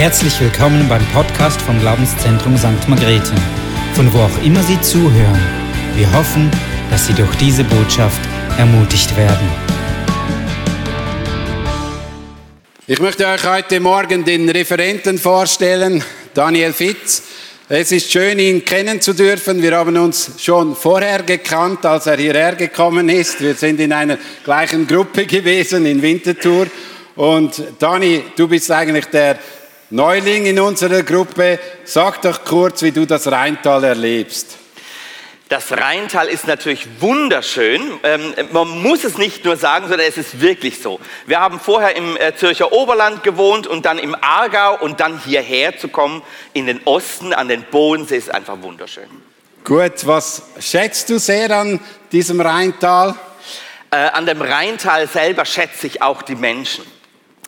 Herzlich willkommen beim Podcast vom Glaubenszentrum St. Margrethe, von wo auch immer Sie zuhören. Wir hoffen, dass Sie durch diese Botschaft ermutigt werden. Ich möchte euch heute Morgen den Referenten vorstellen, Daniel Fitz. Es ist schön, ihn kennen zu dürfen. Wir haben uns schon vorher gekannt, als er hierher gekommen ist. Wir sind in einer gleichen Gruppe gewesen in Winterthur. Und Dani, du bist eigentlich der Neuling in unserer Gruppe. Sag doch kurz, wie du das Rheintal erlebst. Das Rheintal ist natürlich wunderschön. Man muss es nicht nur sagen, sondern es ist wirklich so. Wir haben vorher im Zürcher Oberland gewohnt und dann im Aargau und dann hierher zu kommen in den Osten, an den Bodensee, ist einfach wunderschön. Gut, was schätzt du sehr an diesem Rheintal? An dem Rheintal selber schätze ich auch die Menschen.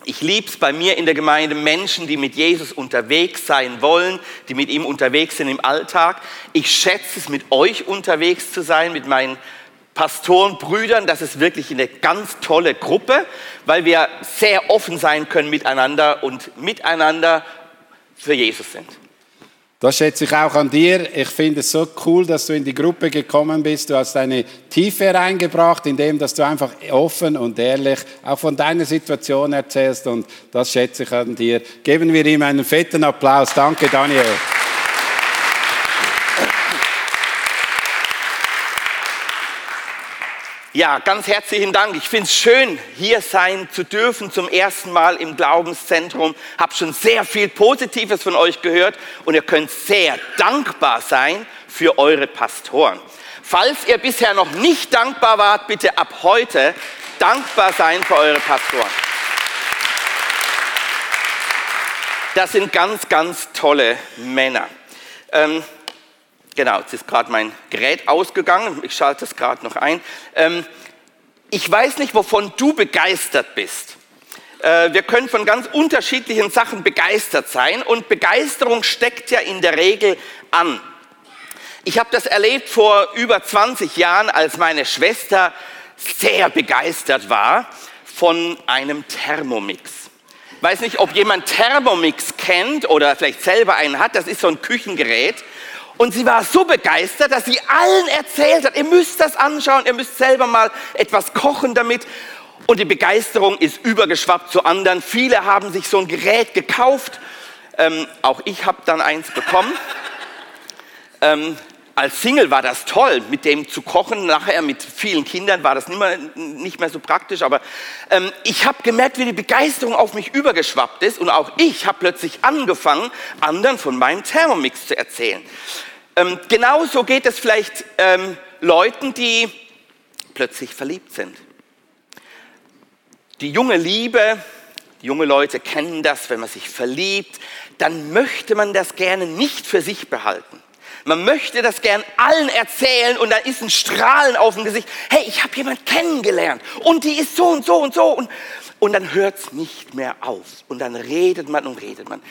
Ich liebe es bei mir in der Gemeinde, Menschen, die mit Jesus unterwegs sein wollen, die mit ihm unterwegs sind im Alltag. Ich schätze es, mit euch unterwegs zu sein, mit meinen Pastoren, Brüdern. Das ist wirklich eine ganz tolle Gruppe, weil wir sehr offen sein können miteinander und miteinander für Jesus sind. Das schätze ich auch an dir. Ich finde es so cool, dass du in die Gruppe gekommen bist. Du hast deine Tiefe reingebracht, indem dass du einfach offen und ehrlich auch von deiner Situation erzählst. Und das schätze ich an dir. Geben wir ihm einen fetten Applaus. Danke, Daniel. Ja, ganz herzlichen Dank. Ich finde es schön, hier sein zu dürfen zum ersten Mal im Glaubenszentrum. Habe schon sehr viel Positives von euch gehört und ihr könnt sehr dankbar sein für eure Pastoren. Falls ihr bisher noch nicht dankbar wart, bitte ab heute dankbar sein für eure Pastoren. Das sind ganz, ganz tolle Männer. Genau, jetzt ist gerade mein Gerät ausgegangen. Ich schalte es gerade noch ein. Ich weiß nicht, wovon du begeistert bist. Wir können von ganz unterschiedlichen Sachen begeistert sein. Und Begeisterung steckt ja in der Regel an. Ich habe das erlebt vor über 20 Jahren, als meine Schwester sehr begeistert war von einem Thermomix. Ich weiß nicht, ob jemand Thermomix kennt oder vielleicht selber einen hat. Das ist so ein Küchengerät. Und sie war so begeistert, dass sie allen erzählt hat, ihr müsst das anschauen, ihr müsst selber mal etwas kochen damit. Und die Begeisterung ist übergeschwappt zu anderen. Viele haben sich so ein Gerät gekauft. Auch ich habe dann eins bekommen. Als Single war das toll, mit dem zu kochen. Nachher mit vielen Kindern war das nicht mehr so praktisch. Aber ich habe gemerkt, wie die Begeisterung auf mich übergeschwappt ist. Und auch ich habe plötzlich angefangen, anderen von meinem Thermomix zu erzählen. Genauso geht es vielleicht Leuten, die plötzlich verliebt sind. Die junge Liebe, junge Leute kennen das, wenn man sich verliebt, dann möchte man das gerne nicht für sich behalten. Man möchte das gern allen erzählen und dann ist ein Strahlen auf dem Gesicht. Hey, ich habe jemanden kennengelernt und die ist so und so und so. Und dann hört es nicht mehr auf und dann redet man und redet man.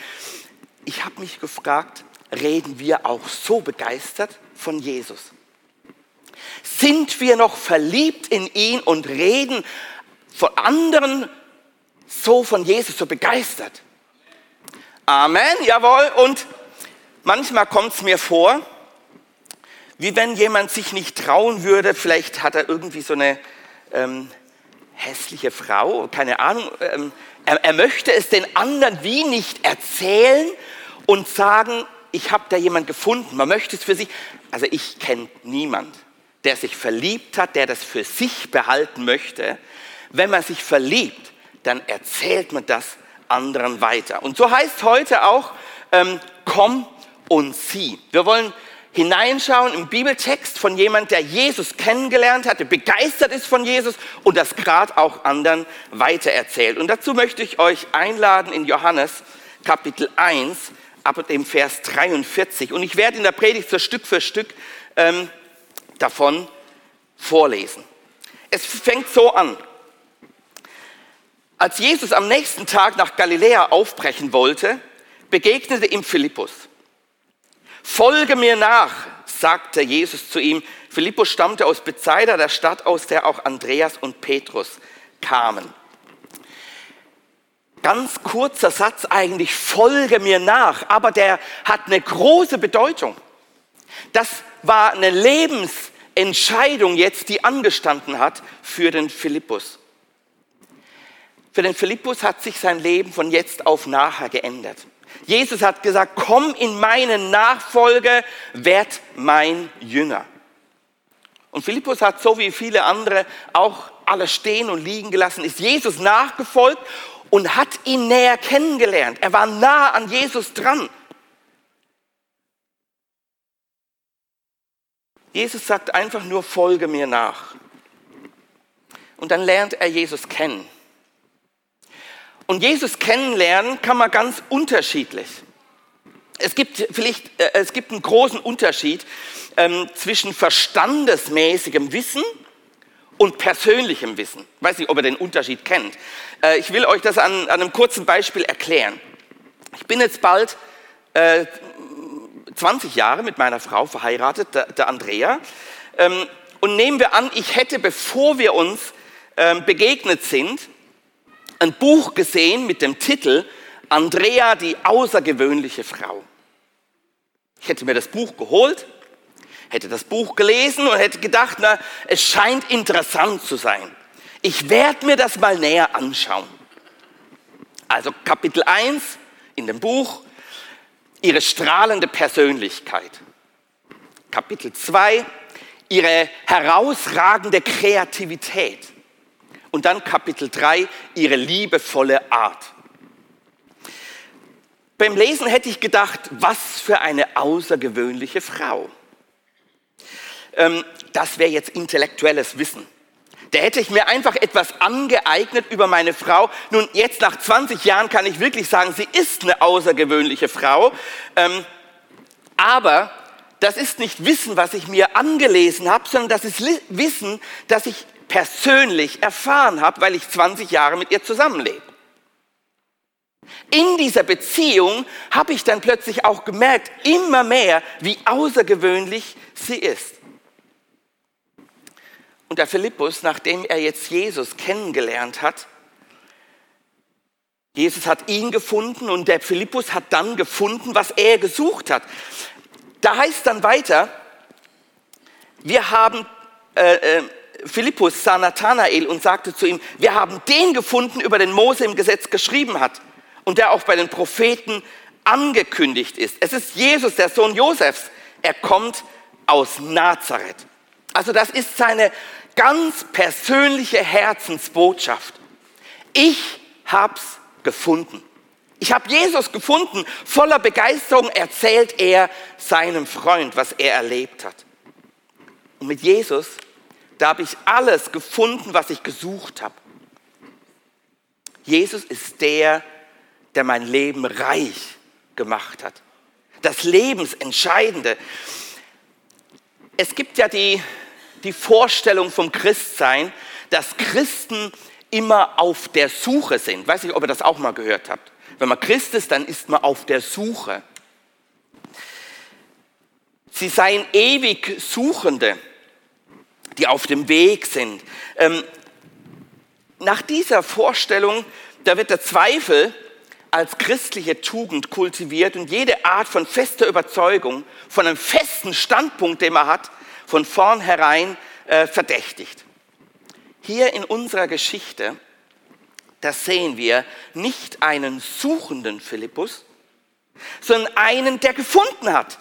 Ich habe mich gefragt, reden wir auch so begeistert von Jesus? Sind wir noch verliebt in ihn und reden von anderen so von Jesus, so begeistert? Amen, jawohl. Und manchmal kommt es mir vor, wie wenn jemand sich nicht trauen würde, vielleicht hat er irgendwie so eine hässliche Frau, keine Ahnung, er möchte es den anderen wie nicht erzählen und sagen, ich habe da jemanden gefunden, man möchte es für sich, also ich kenne niemanden, der sich verliebt hat, der das für sich behalten möchte. Wenn man sich verliebt, dann erzählt man das anderen weiter. Und so heißt heute auch, komm und sieh. Wir wollen hineinschauen im Bibeltext von jemandem, der Jesus kennengelernt hat, der begeistert ist von Jesus und das gerade auch anderen weitererzählt. Und dazu möchte ich euch einladen in Johannes Kapitel 1, ab dem Vers 43. Und ich werde in der Predigt so Stück für Stück davon vorlesen. Es fängt so an. Als Jesus am nächsten Tag nach Galiläa aufbrechen wollte, begegnete ihm Philippus. Folge mir nach, sagte Jesus zu ihm. Philippus stammte aus Bethsaida, der Stadt, aus der auch Andreas und Petrus kamen. ganz kurzer Satz eigentlich, folge mir nach, aber der hat eine große Bedeutung. Das war eine Lebensentscheidung jetzt, die angestanden hat für den Philippus. Für den Philippus hat sich sein Leben von jetzt auf nachher geändert. Jesus hat gesagt, komm in meine Nachfolge, werd mein Jünger. Und Philippus hat so wie viele andere auch alles stehen und liegen gelassen, ist Jesus nachgefolgt und hat ihn näher kennengelernt. Er war nah an Jesus dran. Jesus sagt einfach nur, folge mir nach. Und dann lernt er Jesus kennen. Und Jesus kennenlernen kann man ganz unterschiedlich. Es gibt einen großen Unterschied zwischen verstandesmäßigem Wissen und persönlichem Wissen. Ich weiß nicht, ob ihr den Unterschied kennt. Ich will euch das an einem kurzen Beispiel erklären. Ich bin jetzt bald 20 Jahre mit meiner Frau verheiratet, der Andrea. Und nehmen wir an, ich hätte, bevor wir uns begegnet sind, ein Buch gesehen mit dem Titel Andrea, die außergewöhnliche Frau. Ich hätte mir das Buch geholt, hätte das Buch gelesen und hätte gedacht, na, es scheint interessant zu sein. Ich werde mir das mal näher anschauen. Also Kapitel 1 in dem Buch, ihre strahlende Persönlichkeit. Kapitel 2, ihre herausragende Kreativität. Und dann Kapitel 3, ihre liebevolle Art. Beim Lesen hätte ich gedacht, was für eine außergewöhnliche Frau. Das wäre jetzt intellektuelles Wissen. Da hätte ich mir einfach etwas angeeignet über meine Frau. Nun, jetzt nach 20 Jahren kann ich wirklich sagen, sie ist eine außergewöhnliche Frau. Aber das ist nicht Wissen, was ich mir angelesen habe, sondern das ist Wissen, das ich persönlich erfahren habe, weil ich 20 Jahre mit ihr zusammenlebe. In dieser Beziehung habe ich dann plötzlich auch gemerkt, immer mehr, wie außergewöhnlich sie ist. Und der Philippus, nachdem er jetzt Jesus kennengelernt hat, Jesus hat ihn gefunden und der Philippus hat dann gefunden, was er gesucht hat. Da heißt dann weiter, wir haben Philippus sah Nathanael und sagte zu ihm, wir haben den gefunden, über den Mose im Gesetz geschrieben hat und der auch bei den Propheten angekündigt ist. Es ist Jesus, der Sohn Josefs. Er kommt aus Nazareth. Also das ist seine ganz persönliche Herzensbotschaft. Ich hab's gefunden. Ich habe Jesus gefunden. Voller Begeisterung erzählt er seinem Freund, was er erlebt hat. Und mit Jesus da habe ich alles gefunden, was ich gesucht habe. Jesus ist der, der mein Leben reich gemacht hat. Das Lebensentscheidende. Es gibt ja die Vorstellung vom Christsein, dass Christen immer auf der Suche sind. Ich weiß nicht, ob ihr das auch mal gehört habt. Wenn man Christ ist, dann ist man auf der Suche. Sie seien ewig Suchende, die auf dem Weg sind. Nach dieser Vorstellung, da wird der Zweifel als christliche Tugend kultiviert und jede Art von fester Überzeugung, von einem festen Standpunkt, den man hat, von vornherein verdächtigt. Hier in unserer Geschichte, da sehen wir nicht einen suchenden Philippus, sondern einen, der gefunden hat.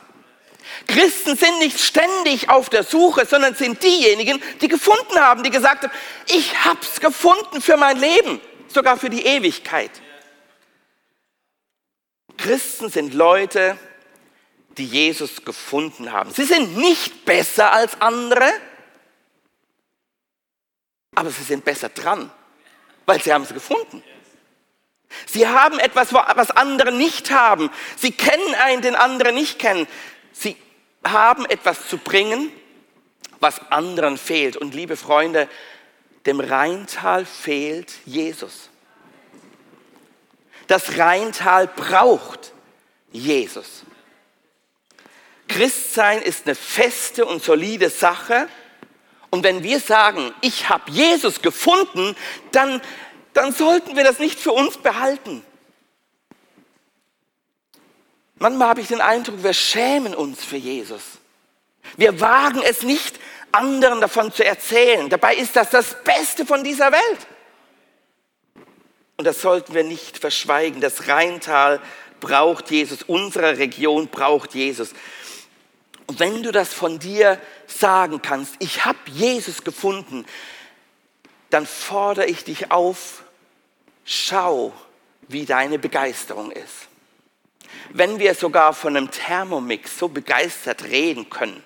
Christen sind nicht ständig auf der Suche, sondern sind diejenigen, die gefunden haben, die gesagt haben, ich hab's gefunden für mein Leben, sogar für die Ewigkeit. Christen sind Leute, die Jesus gefunden haben. Sie sind nicht besser als andere, aber sie sind besser dran, weil sie haben es gefunden. Sie haben etwas, was andere nicht haben. Sie kennen einen, den andere nicht kennen. Sie haben etwas zu bringen, was anderen fehlt. Und liebe Freunde, dem Rheintal fehlt Jesus. Das Rheintal braucht Jesus. Christsein ist eine feste und solide Sache. Und wenn wir sagen, ich habe Jesus gefunden, dann dann sollten wir das nicht für uns behalten. Manchmal habe ich den Eindruck, wir schämen uns für Jesus. Wir wagen es nicht, anderen davon zu erzählen. Dabei ist das das Beste von dieser Welt. Und das sollten wir nicht verschweigen. Das Rheintal braucht Jesus, unsere Region braucht Jesus. Und wenn du das von dir sagen kannst, ich habe Jesus gefunden, dann fordere ich dich auf, schau, wie deine Begeisterung ist. Wenn wir sogar von einem Thermomix so begeistert reden können,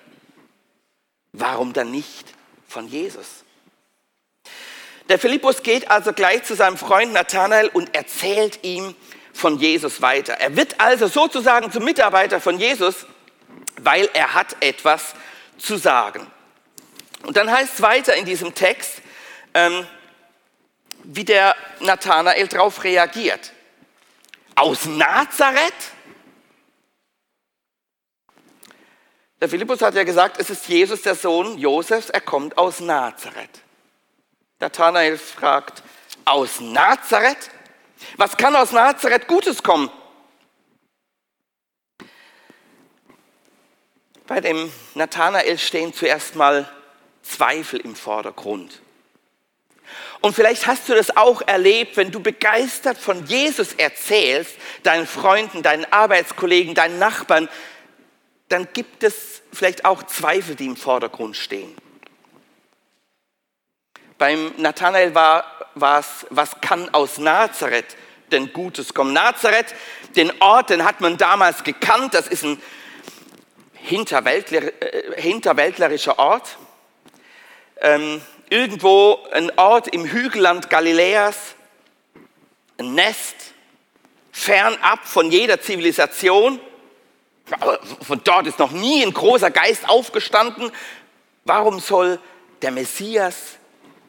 warum dann nicht von Jesus? Der Philippus geht also gleich zu seinem Freund Nathanael und erzählt ihm von Jesus weiter. Er wird also sozusagen zum Mitarbeiter von Jesus, weil er hat etwas zu sagen. Und dann heißt es weiter in diesem Text, wie der Nathanael darauf reagiert. Aus Nazareth? Der Philippus hat ja gesagt, es ist Jesus, der Sohn Josefs, er kommt aus Nazareth. Nathanael fragt, aus Nazareth? Was kann aus Nazareth Gutes kommen? Bei dem Nathanael stehen zuerst mal Zweifel im Vordergrund. Und vielleicht hast du das auch erlebt, wenn du begeistert von Jesus erzählst, deinen Freunden, deinen Arbeitskollegen, deinen Nachbarn, dann gibt es vielleicht auch Zweifel, die im Vordergrund stehen. Beim Nathanael war es, was kann aus Nazareth denn Gutes kommen? Nazareth, den Ort, den hat man damals gekannt, das ist ein hinterwäldlerischer Ort. Irgendwo ein Ort im Hügelland Galiläas, ein Nest, fernab von jeder Zivilisation. Aber von dort ist noch nie ein großer Geist aufgestanden. Warum soll der Messias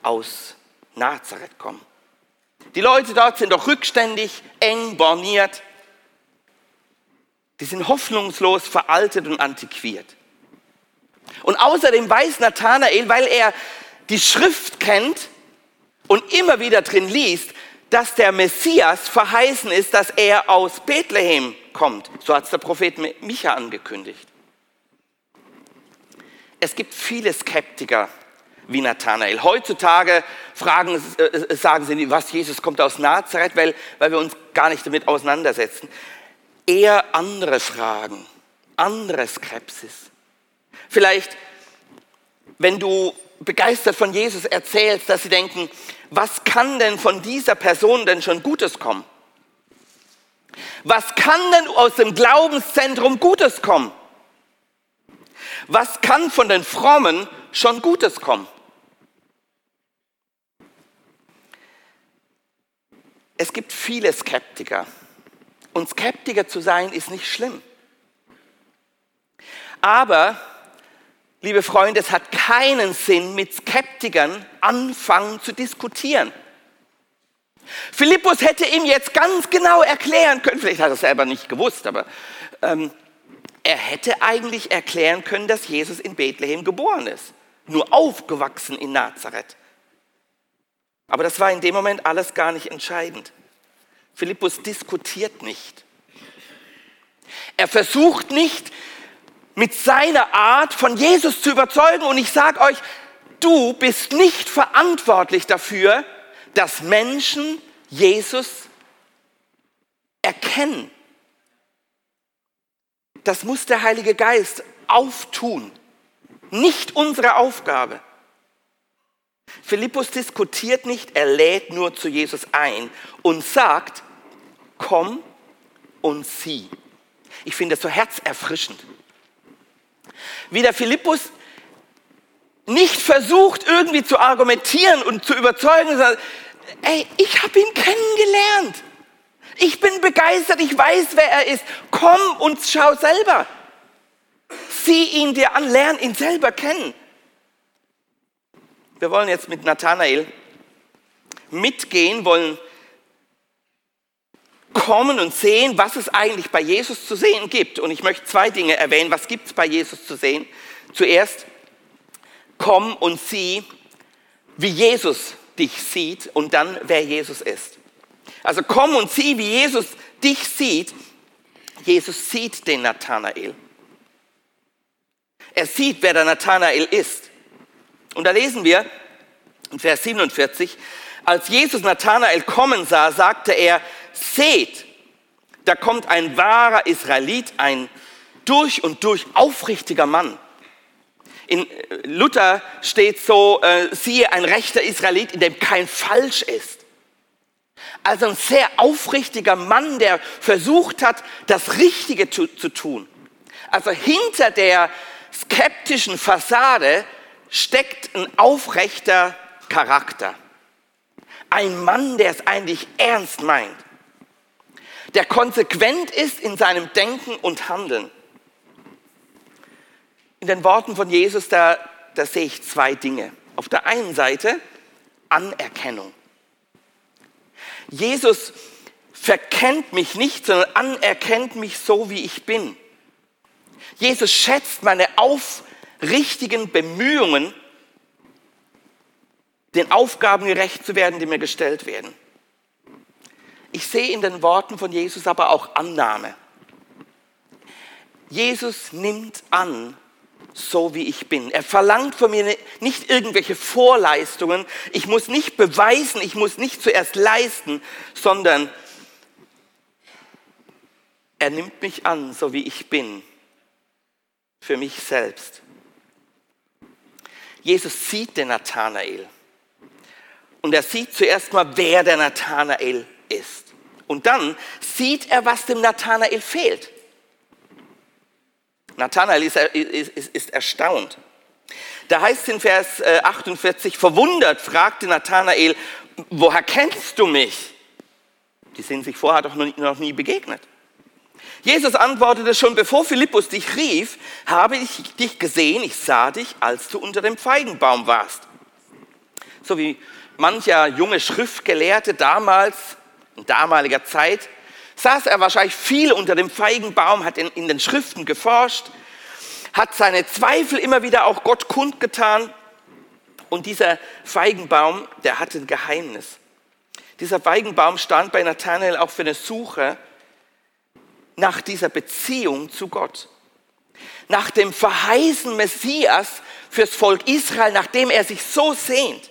aus Nazareth kommen? Die Leute dort sind doch rückständig, eng, borniert. Die sind hoffnungslos veraltet und antiquiert. Und außerdem weiß Nathanael, weil er die Schrift kennt und immer wieder drin liest, dass der Messias verheißen ist, dass er aus Bethlehem kommt. So hat es der Prophet Micha angekündigt. Es gibt viele Skeptiker wie Nathanael. Heutzutage sagen sie, was, Jesus kommt aus Nazareth, weil wir uns gar nicht damit auseinandersetzen. Eher andere Fragen, andere Skepsis. Vielleicht, wenn du begeistert von Jesus erzählst, dass sie denken, was kann denn von dieser Person denn schon Gutes kommen? Was kann denn aus dem Glaubenszentrum Gutes kommen? Was kann von den Frommen schon Gutes kommen? Es gibt viele Skeptiker. Und Skeptiker zu sein, ist nicht schlimm. Aber liebe Freunde, es hat keinen Sinn, mit Skeptikern anfangen zu diskutieren. Philippus hätte ihm jetzt ganz genau erklären können, vielleicht hat er es selber nicht gewusst, aber er hätte eigentlich erklären können, dass Jesus in Bethlehem geboren ist, nur aufgewachsen in Nazareth. Aber das war in dem Moment alles gar nicht entscheidend. Philippus diskutiert nicht. Er versucht nicht, mit seiner Art von Jesus zu überzeugen. Und ich sage euch, du bist nicht verantwortlich dafür, dass Menschen Jesus erkennen. Das muss der Heilige Geist auftun. Nicht unsere Aufgabe. Philippus diskutiert nicht, er lädt nur zu Jesus ein und sagt, komm und sieh. Ich finde das so herzerfrischend. Wie der Philippus nicht versucht, irgendwie zu argumentieren und zu überzeugen, sondern, ey, ich habe ihn kennengelernt. Ich bin begeistert, ich weiß, wer er ist. Komm und schau selber. Sieh ihn dir an, lern ihn selber kennen. Wir wollen jetzt mit Nathanael mitgehen, wollen kommen und sehen, was es eigentlich bei Jesus zu sehen gibt. Und ich möchte zwei Dinge erwähnen. Was gibt es bei Jesus zu sehen? Zuerst, komm und sieh, wie Jesus dich sieht und dann, wer Jesus ist. Also komm und sieh, wie Jesus dich sieht. Jesus sieht den Nathanael. Er sieht, wer der Nathanael ist. Und da lesen wir in Vers 47, als Jesus Nathanael kommen sah, sagte er, seht, da kommt ein wahrer Israelit, ein durch und durch aufrichtiger Mann. In Luther steht so, siehe, ein rechter Israelit, in dem kein Falsch ist. Also ein sehr aufrichtiger Mann, der versucht hat, das Richtige zu tun. Also hinter der skeptischen Fassade steckt ein aufrechter Charakter. Ein Mann, der es eigentlich ernst meint. Der konsequent ist in seinem Denken und Handeln. In den Worten von Jesus, da sehe ich zwei Dinge. Auf der einen Seite Anerkennung. Jesus verkennt mich nicht, sondern anerkennt mich so, wie ich bin. Jesus schätzt meine aufrichtigen Bemühungen, den Aufgaben gerecht zu werden, die mir gestellt werden. Ich sehe in den Worten von Jesus aber auch Annahme. Jesus nimmt an, so wie ich bin. Er verlangt von mir nicht irgendwelche Vorleistungen. Ich muss nicht beweisen, ich muss nicht zuerst leisten, sondern er nimmt mich an, so wie ich bin, für mich selbst. Jesus sieht den Nathanael und er sieht zuerst mal, wer der Nathanael ist. Und dann sieht er, was dem Nathanael fehlt. Nathanael ist erstaunt. Da heißt es in Vers 48, verwundert fragte Nathanael, woher kennst du mich? Die sind sich vorher doch noch nie begegnet. Jesus antwortete, schon bevor Philippus dich rief, habe ich dich gesehen, ich sah dich, als du unter dem Feigenbaum warst. So wie mancher junge Schriftgelehrte damals, in damaliger Zeit, saß er wahrscheinlich viel unter dem Feigenbaum, hat in den Schriften geforscht, hat seine Zweifel immer wieder auch Gott kundgetan. Und dieser Feigenbaum, der hatte ein Geheimnis. Dieser Feigenbaum stand bei Nathanael auch für eine Suche nach dieser Beziehung zu Gott. Nach dem verheißenen Messias fürs Volk Israel, nach dem er sich so sehnt.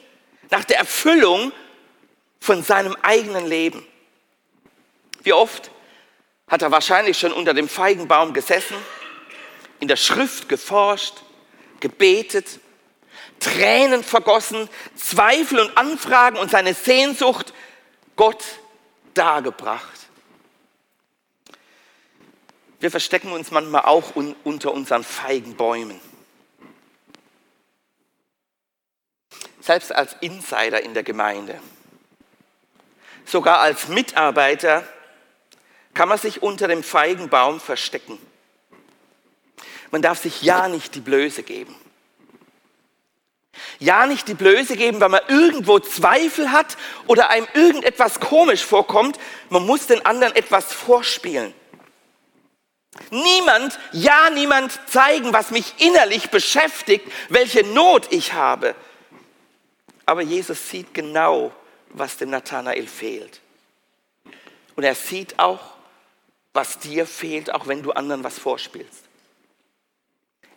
Nach der Erfüllung von seinem eigenen Leben. Wie oft hat er wahrscheinlich schon unter dem Feigenbaum gesessen, in der Schrift geforscht, gebetet, Tränen vergossen, Zweifel und Anfragen und seine Sehnsucht Gott dargebracht. Wir verstecken uns manchmal auch unter unseren Feigenbäumen. Selbst als Insider in der Gemeinde, sogar als Mitarbeiter, kann man sich unter dem Feigenbaum verstecken. Man darf sich ja nicht die Blöße geben. Ja nicht die Blöße geben, weil man irgendwo Zweifel hat oder einem irgendetwas komisch vorkommt. Man muss den anderen etwas vorspielen. Niemand zeigen, was mich innerlich beschäftigt, welche Not ich habe. Aber Jesus sieht genau, was dem Nathanael fehlt. Und er sieht auch, was dir fehlt, auch wenn du anderen was vorspielst.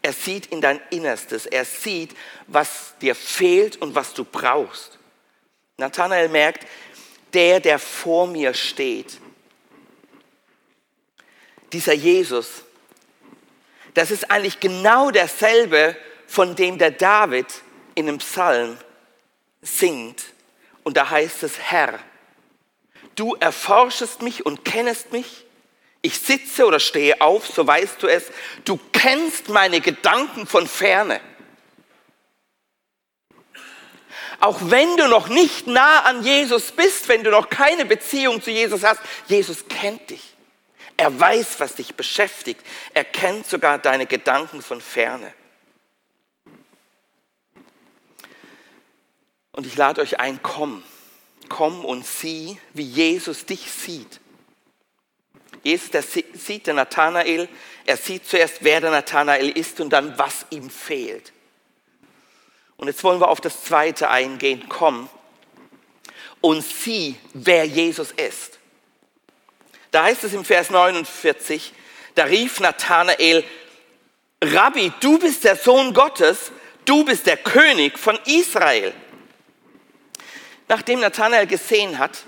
Er sieht in dein Innerstes. Er sieht, was dir fehlt und was du brauchst. Nathanael merkt, der vor mir steht, dieser Jesus, das ist eigentlich genau derselbe, von dem der David in einem Psalm singt. Und da heißt es, Herr, du erforschest mich und kennest mich. Ich sitze oder stehe auf, so weißt du es. Du kennst meine Gedanken von Ferne. Auch wenn du noch nicht nah an Jesus bist, wenn du noch keine Beziehung zu Jesus hast, Jesus kennt dich. Er weiß, was dich beschäftigt. Er kennt sogar deine Gedanken von Ferne. Und ich lade euch ein, komm und sieh, wie Jesus dich sieht. Jesus, der sieht den Nathanael, er sieht zuerst, wer der Nathanael ist und dann, was ihm fehlt. Und jetzt wollen wir auf das Zweite eingehen, komm und sieh, wer Jesus ist. Da heißt es im Vers 49, da rief Nathanael, Rabbi, du bist der Sohn Gottes, du bist der König von Israel. Nachdem Nathanael gesehen hat,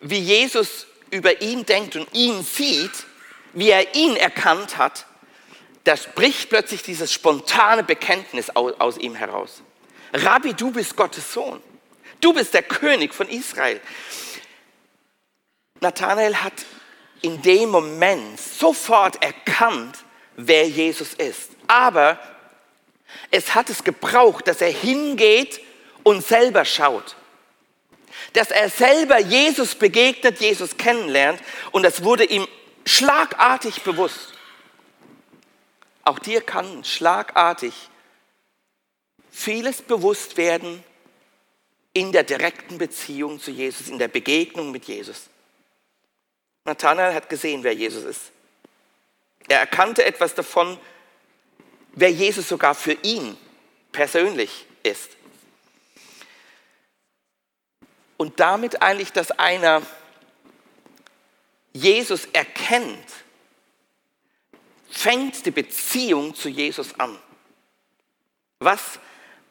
wie Jesus über ihn denkt und ihn sieht, wie er ihn erkannt hat, da spricht plötzlich dieses spontane Bekenntnis aus ihm heraus. Rabbi, du bist Gottes Sohn. Du bist der König von Israel. Nathanael hat in dem Moment sofort erkannt, wer Jesus ist. Aber es hat es gebraucht, dass er hingeht und selber schaut. Dass er selber Jesus begegnet, Jesus kennenlernt. Und das wurde ihm schlagartig bewusst. Auch dir kann schlagartig vieles bewusst werden in der direkten Beziehung zu Jesus, in der Begegnung mit Jesus. Nathanael hat gesehen, wer Jesus ist. Er erkannte etwas davon, wer Jesus sogar für ihn persönlich ist. Und damit eigentlich, dass einer Jesus erkennt, fängt die Beziehung zu Jesus an. Was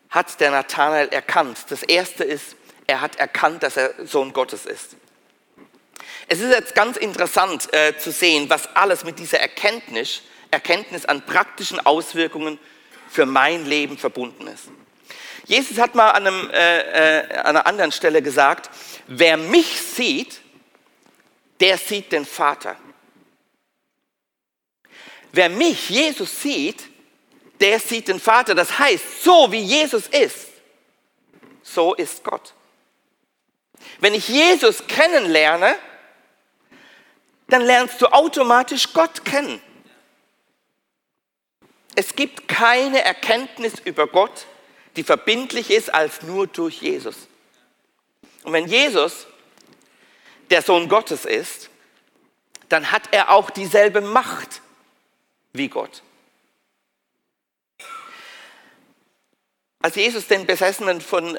hat der Nathanael erkannt? Das Erste ist, er hat erkannt, dass er Sohn Gottes ist. Es ist jetzt ganz interessant zu sehen, was alles mit dieser Erkenntnis an praktischen Auswirkungen für mein Leben verbunden ist. Jesus hat mal an einer anderen Stelle gesagt, wer mich sieht, der sieht den Vater. Wer mich, Jesus, sieht, der sieht den Vater. Das heißt, so wie Jesus ist, so ist Gott. Wenn ich Jesus kennenlerne, dann lernst du automatisch Gott kennen. Es gibt keine Erkenntnis über Gott, die verbindlich ist, als nur durch Jesus. Und wenn Jesus der Sohn Gottes ist, dann hat er auch dieselbe Macht wie Gott. Als Jesus den Besessenen von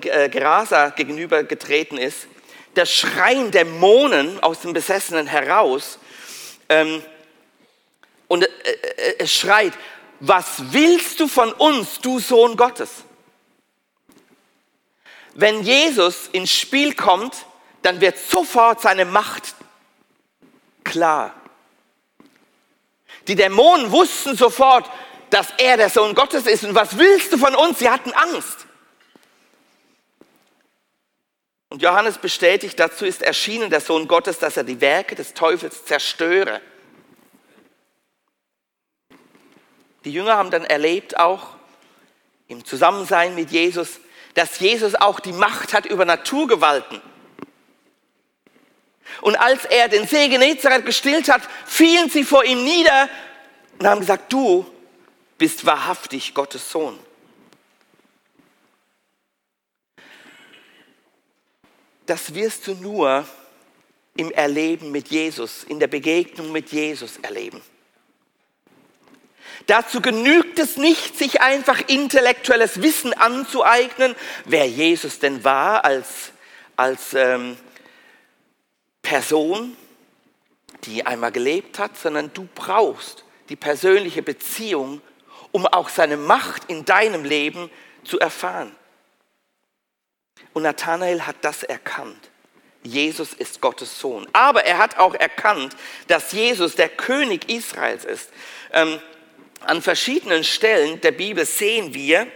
Gerasa gegenübergetreten ist, da schreien Dämonen aus den Besessenen heraus und es schreit, was willst du von uns, du Sohn Gottes? Wenn Jesus ins Spiel kommt, dann wird sofort seine Macht klar. Die Dämonen wussten sofort, dass er der Sohn Gottes ist. Und was willst du von uns? Sie hatten Angst. Und Johannes bestätigt, dazu ist erschienen der Sohn Gottes, dass er die Werke des Teufels zerstöre. Die Jünger haben dann erlebt, auch im Zusammensein mit Jesus, dass Jesus auch die Macht hat über Naturgewalten. Und als er den See Genezareth gestillt hat, fielen sie vor ihm nieder und haben gesagt, du bist wahrhaftig Gottes Sohn. Das wirst du nur im Erleben mit Jesus, in der Begegnung mit Jesus erleben. Dazu genügt es nicht, sich einfach intellektuelles Wissen anzueignen, wer Jesus denn war als Person, die einmal gelebt hat, sondern du brauchst die persönliche Beziehung, um auch seine Macht in deinem Leben zu erfahren. Und Nathanael hat das erkannt. Jesus ist Gottes Sohn. Aber er hat auch erkannt, dass Jesus der König Israels ist. An verschiedenen Stellen der Bibel sehen wir,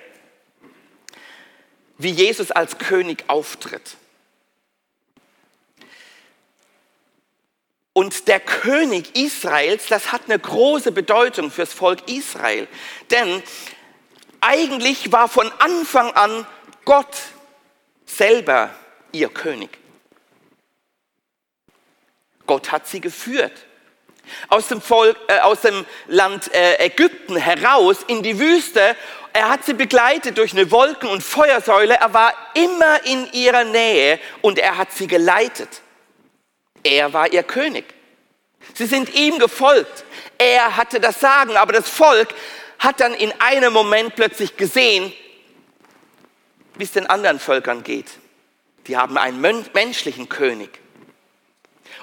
wie Jesus als König auftritt. Und der König Israels, das hat eine große Bedeutung fürs Volk Israel. Denn eigentlich war von Anfang an Gott selber ihr König. Gott hat sie geführt. Aus dem Land Ägypten heraus in die Wüste. Er hat sie begleitet durch eine Wolken- und Feuersäule. Er war immer in ihrer Nähe und er hat sie geleitet. Er war ihr König. Sie sind ihm gefolgt. Er hatte das Sagen, aber das Volk hat dann in einem Moment plötzlich gesehen, wie es den anderen Völkern geht. Die haben einen menschlichen König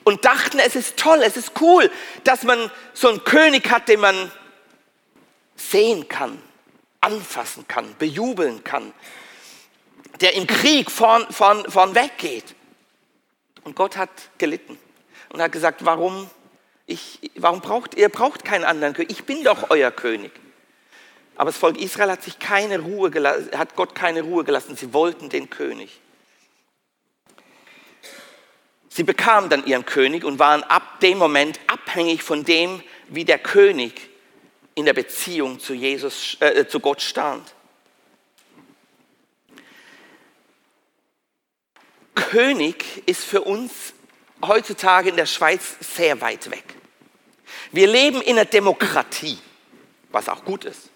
und dachten, es ist toll, es ist cool, dass man so einen König hat, den man sehen kann, anfassen kann, bejubeln kann, der im Krieg vorn weggeht. Und Gott hat gelitten und hat gesagt, warum braucht ihr keinen anderen König? Ich bin doch euer König. Aber das Volk Israel hat Gott keine Ruhe gelassen. Sie wollten den König. Sie bekamen dann ihren König und waren ab dem Moment abhängig von dem, wie der König in der Beziehung zu Jesus, zu Gott stand. König ist für uns heutzutage in der Schweiz sehr weit weg. Wir leben in einer Demokratie, was auch gut ist.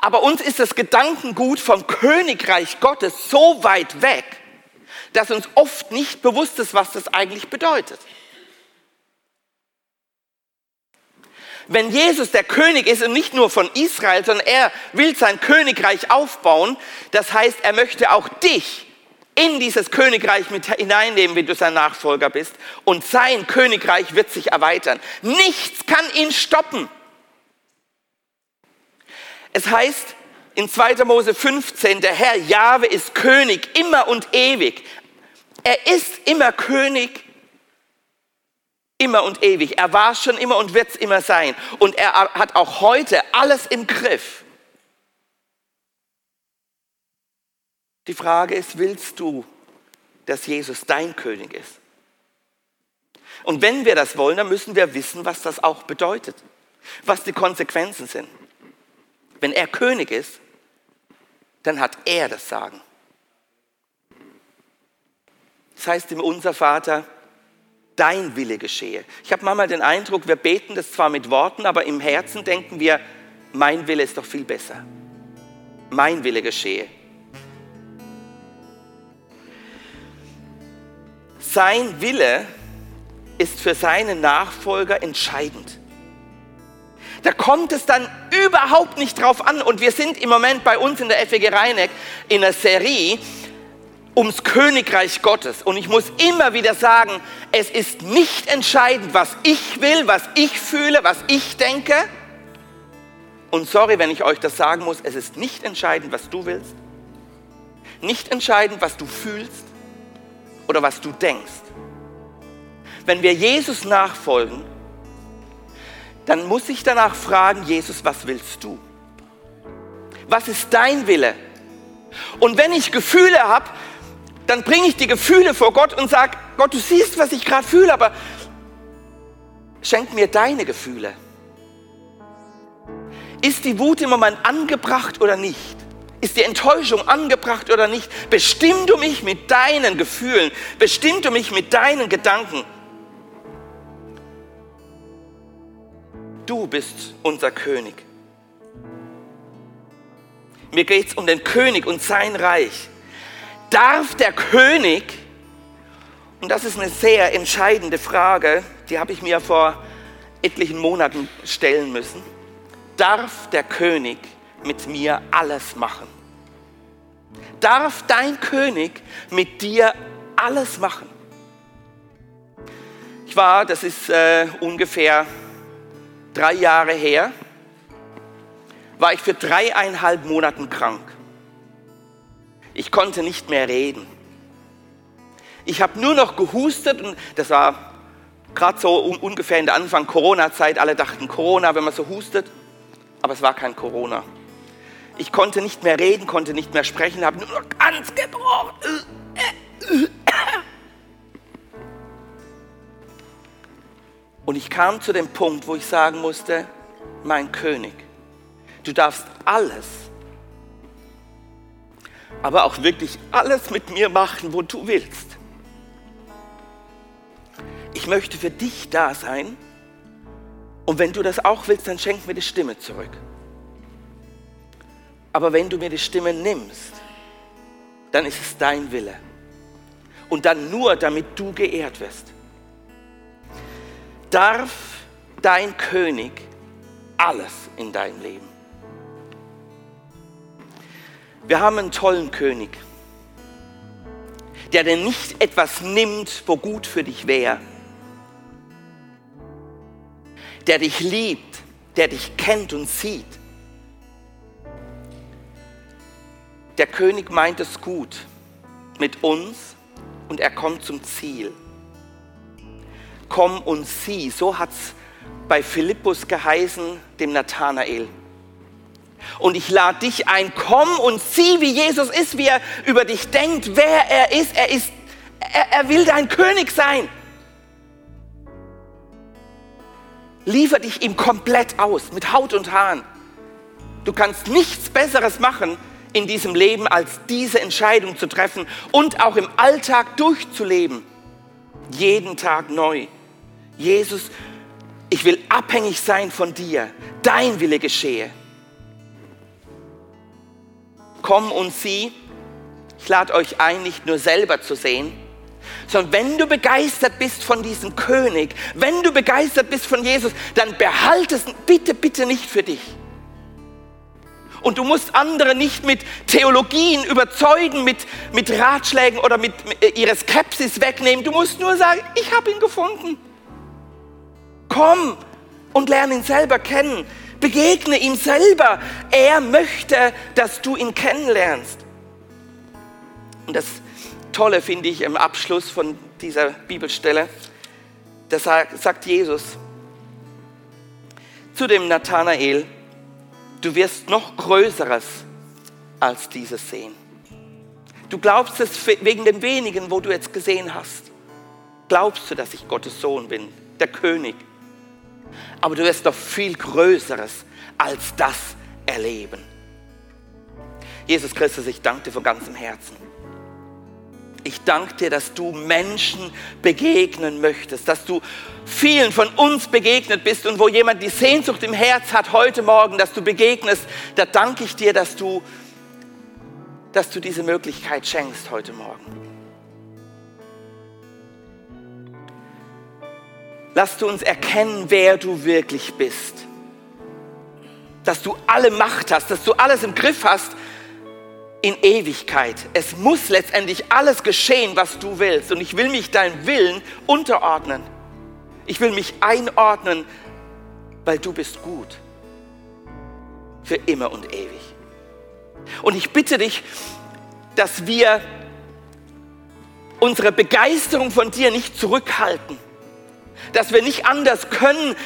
Aber uns ist das Gedankengut vom Königreich Gottes so weit weg, dass uns oft nicht bewusst ist, was das eigentlich bedeutet. Wenn Jesus der König ist und nicht nur von Israel, sondern er will sein Königreich aufbauen, das heißt, er möchte auch dich in dieses Königreich mit hineinnehmen, wenn du sein Nachfolger bist. Und sein Königreich wird sich erweitern. Nichts kann ihn stoppen. Es heißt in 2. Mose 15, der Herr Jahwe ist König immer und ewig. Er ist immer König, immer und ewig. Er war schon immer und wird es immer sein. Und er hat auch heute alles im Griff. Die Frage ist, willst du, dass Jesus dein König ist? Und wenn wir das wollen, dann müssen wir wissen, was das auch bedeutet, was die Konsequenzen sind. Wenn er König ist, dann hat er das Sagen. Das heißt im Unser Vater, dein Wille geschehe. Ich habe manchmal den Eindruck, wir beten das zwar mit Worten, aber im Herzen denken wir, mein Wille ist doch viel besser. Mein Wille geschehe. Sein Wille ist für seine Nachfolger entscheidend. Da kommt es dann überhaupt nicht drauf an. Und wir sind im Moment bei uns in der FEG Reineck in einer Serie ums Königreich Gottes. Und ich muss immer wieder sagen, es ist nicht entscheidend, was ich will, was ich fühle, was ich denke. Und sorry, wenn ich euch das sagen muss, es ist nicht entscheidend, was du willst. Nicht entscheidend, was du fühlst oder was du denkst. Wenn wir Jesus nachfolgen, dann muss ich danach fragen, Jesus, was willst du? Was ist dein Wille? Und wenn ich Gefühle habe, dann bringe ich die Gefühle vor Gott und sage, Gott, du siehst, was ich gerade fühle, aber schenk mir deine Gefühle. Ist die Wut im Moment angebracht oder nicht? Ist die Enttäuschung angebracht oder nicht? Bestimm du mich mit deinen Gefühlen, bestimm du mich mit deinen Gedanken. Du bist unser König. Mir geht es um den König und sein Reich. Darf der König, und das ist eine sehr entscheidende Frage, die habe ich mir vor etlichen Monaten stellen müssen, darf der König mit mir alles machen? Darf dein König mit dir alles machen? Ich war, das ist ungefähr 3 Jahre her, war ich für 3,5 Monate krank. Ich konnte nicht mehr reden. Ich habe nur noch gehustet und das war gerade so ungefähr in der Anfang Corona-Zeit. Alle dachten Corona, wenn man so hustet, aber es war kein Corona. Ich konnte nicht mehr reden, konnte nicht mehr sprechen, habe nur noch ganz gebrochen. Und ich kam zu dem Punkt, wo ich sagen musste, mein König, du darfst alles, aber auch wirklich alles mit mir machen, wo du willst. Ich möchte für dich da sein und wenn du das auch willst, dann schenk mir die Stimme zurück. Aber wenn du mir die Stimme nimmst, dann ist es dein Wille und dann nur, damit du geehrt wirst. Darf dein König alles in deinem Leben? Wir haben einen tollen König, der dir nicht etwas nimmt, wo gut für dich wäre, der dich liebt, der dich kennt und sieht. Der König meint es gut mit uns und er kommt zum Ziel. Komm und sieh, so hat es bei Philippus geheißen, dem Nathanael. Und ich lade dich ein, komm und sieh, wie Jesus ist, wie er über dich denkt, wer er ist. Er will dein König sein. Liefer dich ihm komplett aus, mit Haut und Haaren. Du kannst nichts Besseres machen in diesem Leben, als diese Entscheidung zu treffen und auch im Alltag durchzuleben. Jeden Tag neu. Jesus, ich will abhängig sein von dir. Dein Wille geschehe. Komm und sieh, ich lade euch ein, nicht nur selber zu sehen, sondern wenn du begeistert bist von diesem König, wenn du begeistert bist von Jesus, dann behalte es bitte, bitte nicht für dich. Und du musst andere nicht mit Theologien überzeugen, mit Ratschlägen oder mit ihrer Skepsis wegnehmen. Du musst nur sagen, ich habe ihn gefunden. Komm und lerne ihn selber kennen. Begegne ihm selber. Er möchte, dass du ihn kennenlernst. Und das Tolle finde ich im Abschluss von dieser Bibelstelle, da sagt Jesus zu dem Nathanael, du wirst noch Größeres als dieses sehen. Du glaubst es wegen dem Wenigen, wo du jetzt gesehen hast. Glaubst du, dass ich Gottes Sohn bin, der König? Aber du wirst noch viel Größeres als das erleben. Jesus Christus, ich danke dir von ganzem Herzen. Ich danke dir, dass du Menschen begegnen möchtest, dass du vielen von uns begegnet bist und wo jemand die Sehnsucht im Herz hat heute Morgen, dass du begegnest, da danke ich dir, dass du diese Möglichkeit schenkst heute Morgen. Lass du uns erkennen, wer du wirklich bist. Dass du alle Macht hast, dass du alles im Griff hast in Ewigkeit. Es muss letztendlich alles geschehen, was du willst. Und ich will mich deinem Willen unterordnen. Ich will mich einordnen, weil du bist gut. Für immer und ewig. Und ich bitte dich, dass wir unsere Begeisterung von dir nicht zurückhalten. Dass wir nicht anders können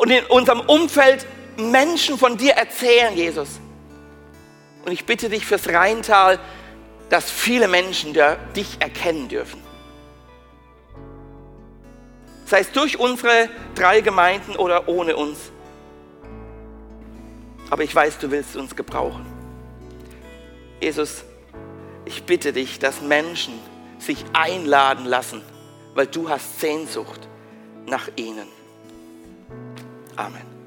und in unserem Umfeld Menschen von dir erzählen, Jesus. Und ich bitte dich fürs Rheintal, dass viele Menschen dich erkennen dürfen. Sei es durch unsere 3 Gemeinden oder ohne uns. Aber ich weiß, du willst uns gebrauchen. Jesus, ich bitte dich, dass Menschen sich einladen lassen, weil du hast Sehnsucht nach ihnen. Amen.